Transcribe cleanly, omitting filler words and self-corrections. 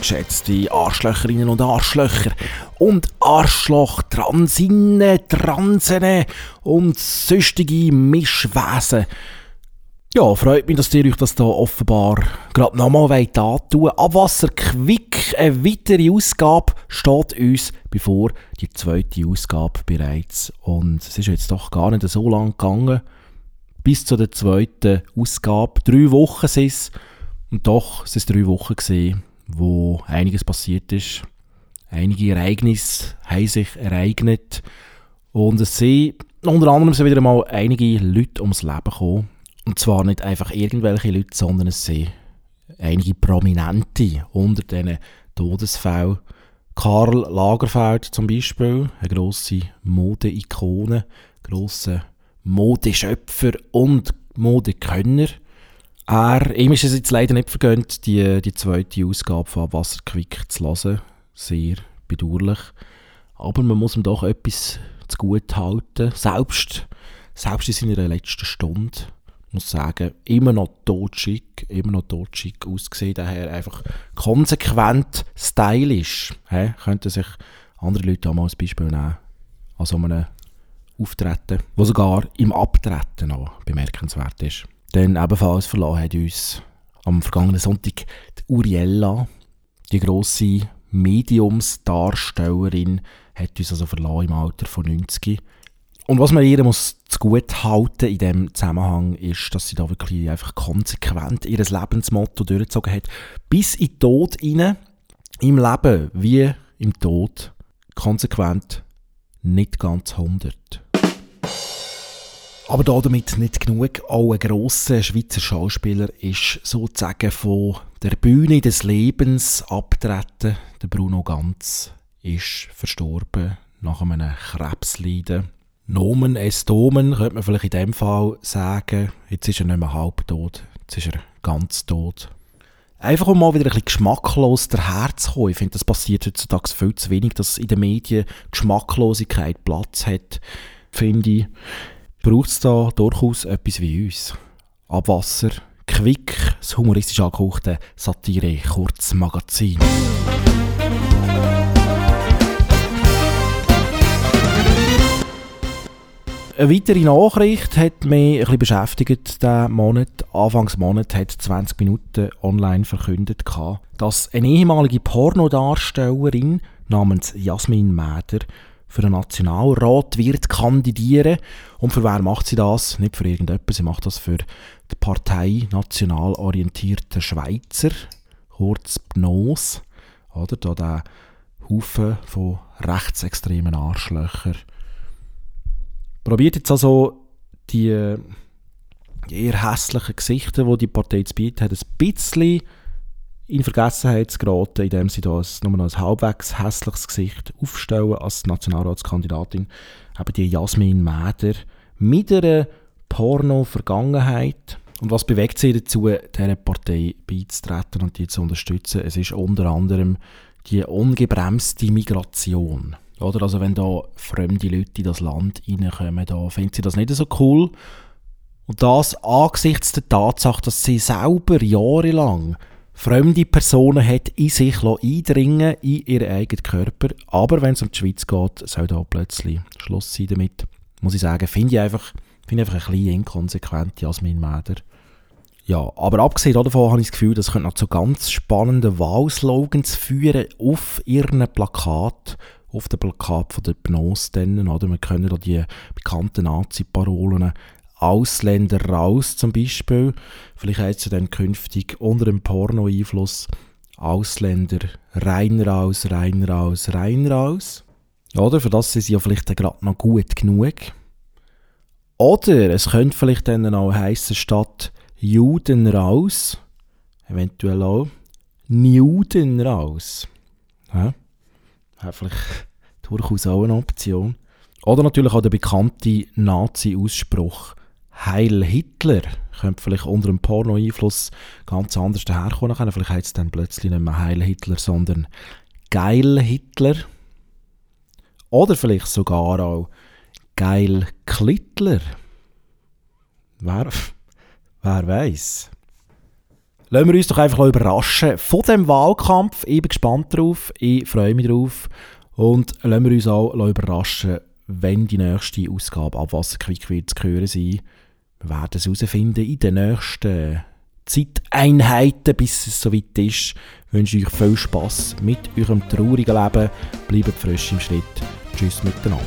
geschätzte Arschlöcherinnen und Arschlöcher und Arschloch-Transinnen, Transene und sonstige Mischwesen. Ja, freut mich, dass ihr euch das hier offenbar gerade nochmal antun wollt. Abwasserquick, eine weitere Ausgabe steht uns bevor, die zweite Ausgabe bereits. Und es ist jetzt doch gar nicht so lang gegangen, bis zu der zweiten Ausgabe. 3 Wochen sind es. Und doch, es waren 3 Wochen gewesen, wo einiges passiert ist. Einige Ereignisse haben sich ereignet. Und es sind unter anderem wieder einmal einige Leute ums Leben gekommen. Und zwar nicht einfach irgendwelche Leute, sondern es sind einige Prominente unter diesen Todesfällen. Karl Lagerfeld zum Beispiel, eine grosse Mode-Ikone, grosser Modeschöpfer und Modekönner. Ihm ist es jetzt leider nicht vergönnt, die zweite Ausgabe von Abwasserquick zu hören. Sehr bedauerlich. Aber man muss ihm doch etwas zugute halten. Selbst in seiner letzten Stunde. Ich muss sagen, immer noch totschick ausgesehen, daher einfach konsequent stylisch. Könnten sich andere Leute auch mal als Beispiel nehmen an so einem Auftreten, was sogar im Abtreten auch bemerkenswert ist. Dann ebenfalls verlassen hat uns am vergangenen Sonntag die Uriella, die grosse Mediumsdarstellerin, hat uns also verlassen im Alter von 90. Und was man ihr zugute halten in diesem Zusammenhang ist, dass sie da wirklich einfach konsequent ihr Lebensmotto durchgezogen hat. Bis in den Tod rein, im Leben wie im Tod, konsequent nicht ganz 100. Aber damit nicht genug. Auch ein grosser Schweizer Schauspieler ist sozusagen von der Bühne des Lebens abgetreten. Der Bruno Ganz ist verstorben nach einem Krebsleiden. Nomen es Domen, könnte man vielleicht in dem Fall sagen. Jetzt ist er nicht mehr halbtot, jetzt ist er ganz tot. Einfach um mal wieder ein bisschen geschmacklos daherzukommen. Ich finde, das passiert heutzutage viel zu wenig, dass in den Medien Geschmacklosigkeit Platz hat. Finde ich, braucht es da durchaus etwas wie uns. Abwasserquick, das humoristisch angehauchte Satire-Kurzmagazin. Eine weitere Nachricht hat mich ein bisschen beschäftigt diesen Monat. Anfangsmonat hat 20 Minuten online verkündet, dass eine ehemalige Pornodarstellerin namens Jasmin Mäder für den Nationalrat wird kandidieren. Und für wen macht sie das? Nicht für irgendjemanden, sie macht das für die Partei National Orientierter Schweizer, kurz PNOS. Oder da der Haufen von rechtsextremen Arschlöchern. Probiert jetzt also die eher hässlichen Gesichter, die Partei zu bieten hat, ein bisschen in Vergessenheit zu geraten, indem sie da nur noch ein halbwegs hässliches Gesicht aufstellen als Nationalratskandidatin. Eben die Jasmin Mäder mit einer Porno-Vergangenheit. Und was bewegt sie dazu, dieser Partei beizutreten und die zu unterstützen? Es ist unter anderem die ungebremste Migration. Oder? Also wenn da fremde Leute in das Land reinkommen, da findet sie das nicht so cool. Und das angesichts der Tatsache, dass sie selber jahrelang fremde Personen hat in sich eindringen in ihren eigenen Körper. Aber wenn es um die Schweiz geht, soll da plötzlich Schluss sein damit. Muss ich sagen, finde ich einfach ein bisschen inkonsequent, Jasmin Mäder. Ja, aber abgesehen davon habe ich das Gefühl, das könnte noch zu ganz spannenden Wahlslogans führen auf ihren Plakaten. Auf dem Plakat von der PNOS, oder? Wir können da die bekannten Nazi-Parolen «Ausländer raus» zum Beispiel. Vielleicht heisst es dann künftig unter dem Porno-Einfluss «Ausländer rein raus, rein raus, rein raus». Oder? Für das sind sie ja vielleicht gerade noch gut genug. Oder es könnte vielleicht dann auch heissen, statt «Juden raus», eventuell auch «Nuden raus». Ja? Wäre vielleicht durchaus auch eine Option. Oder natürlich auch der bekannte Nazi-Ausspruch «Heil Hitler» könnte vielleicht unter dem Porno-Einfluss ganz anders daherkommen. Vielleicht heisst es dann plötzlich nicht mehr «Heil Hitler», sondern «Geil Hitler». Oder vielleicht sogar auch «Geil Klittler». Wer weiss. lassen wir uns doch einfach überraschen von diesem Wahlkampf. Ich bin gespannt drauf, ich freue mich drauf. Und lassen wir uns auch überraschen, wenn die nächste Ausgabe Abwasserquick wird zu hören sein. Wir werden es herausfinden in den nächsten Zeiteinheiten, bis es soweit ist. Ich wünsche euch viel Spass mit eurem traurigen Leben. Bleibt frisch im Schritt. Tschüss miteinander.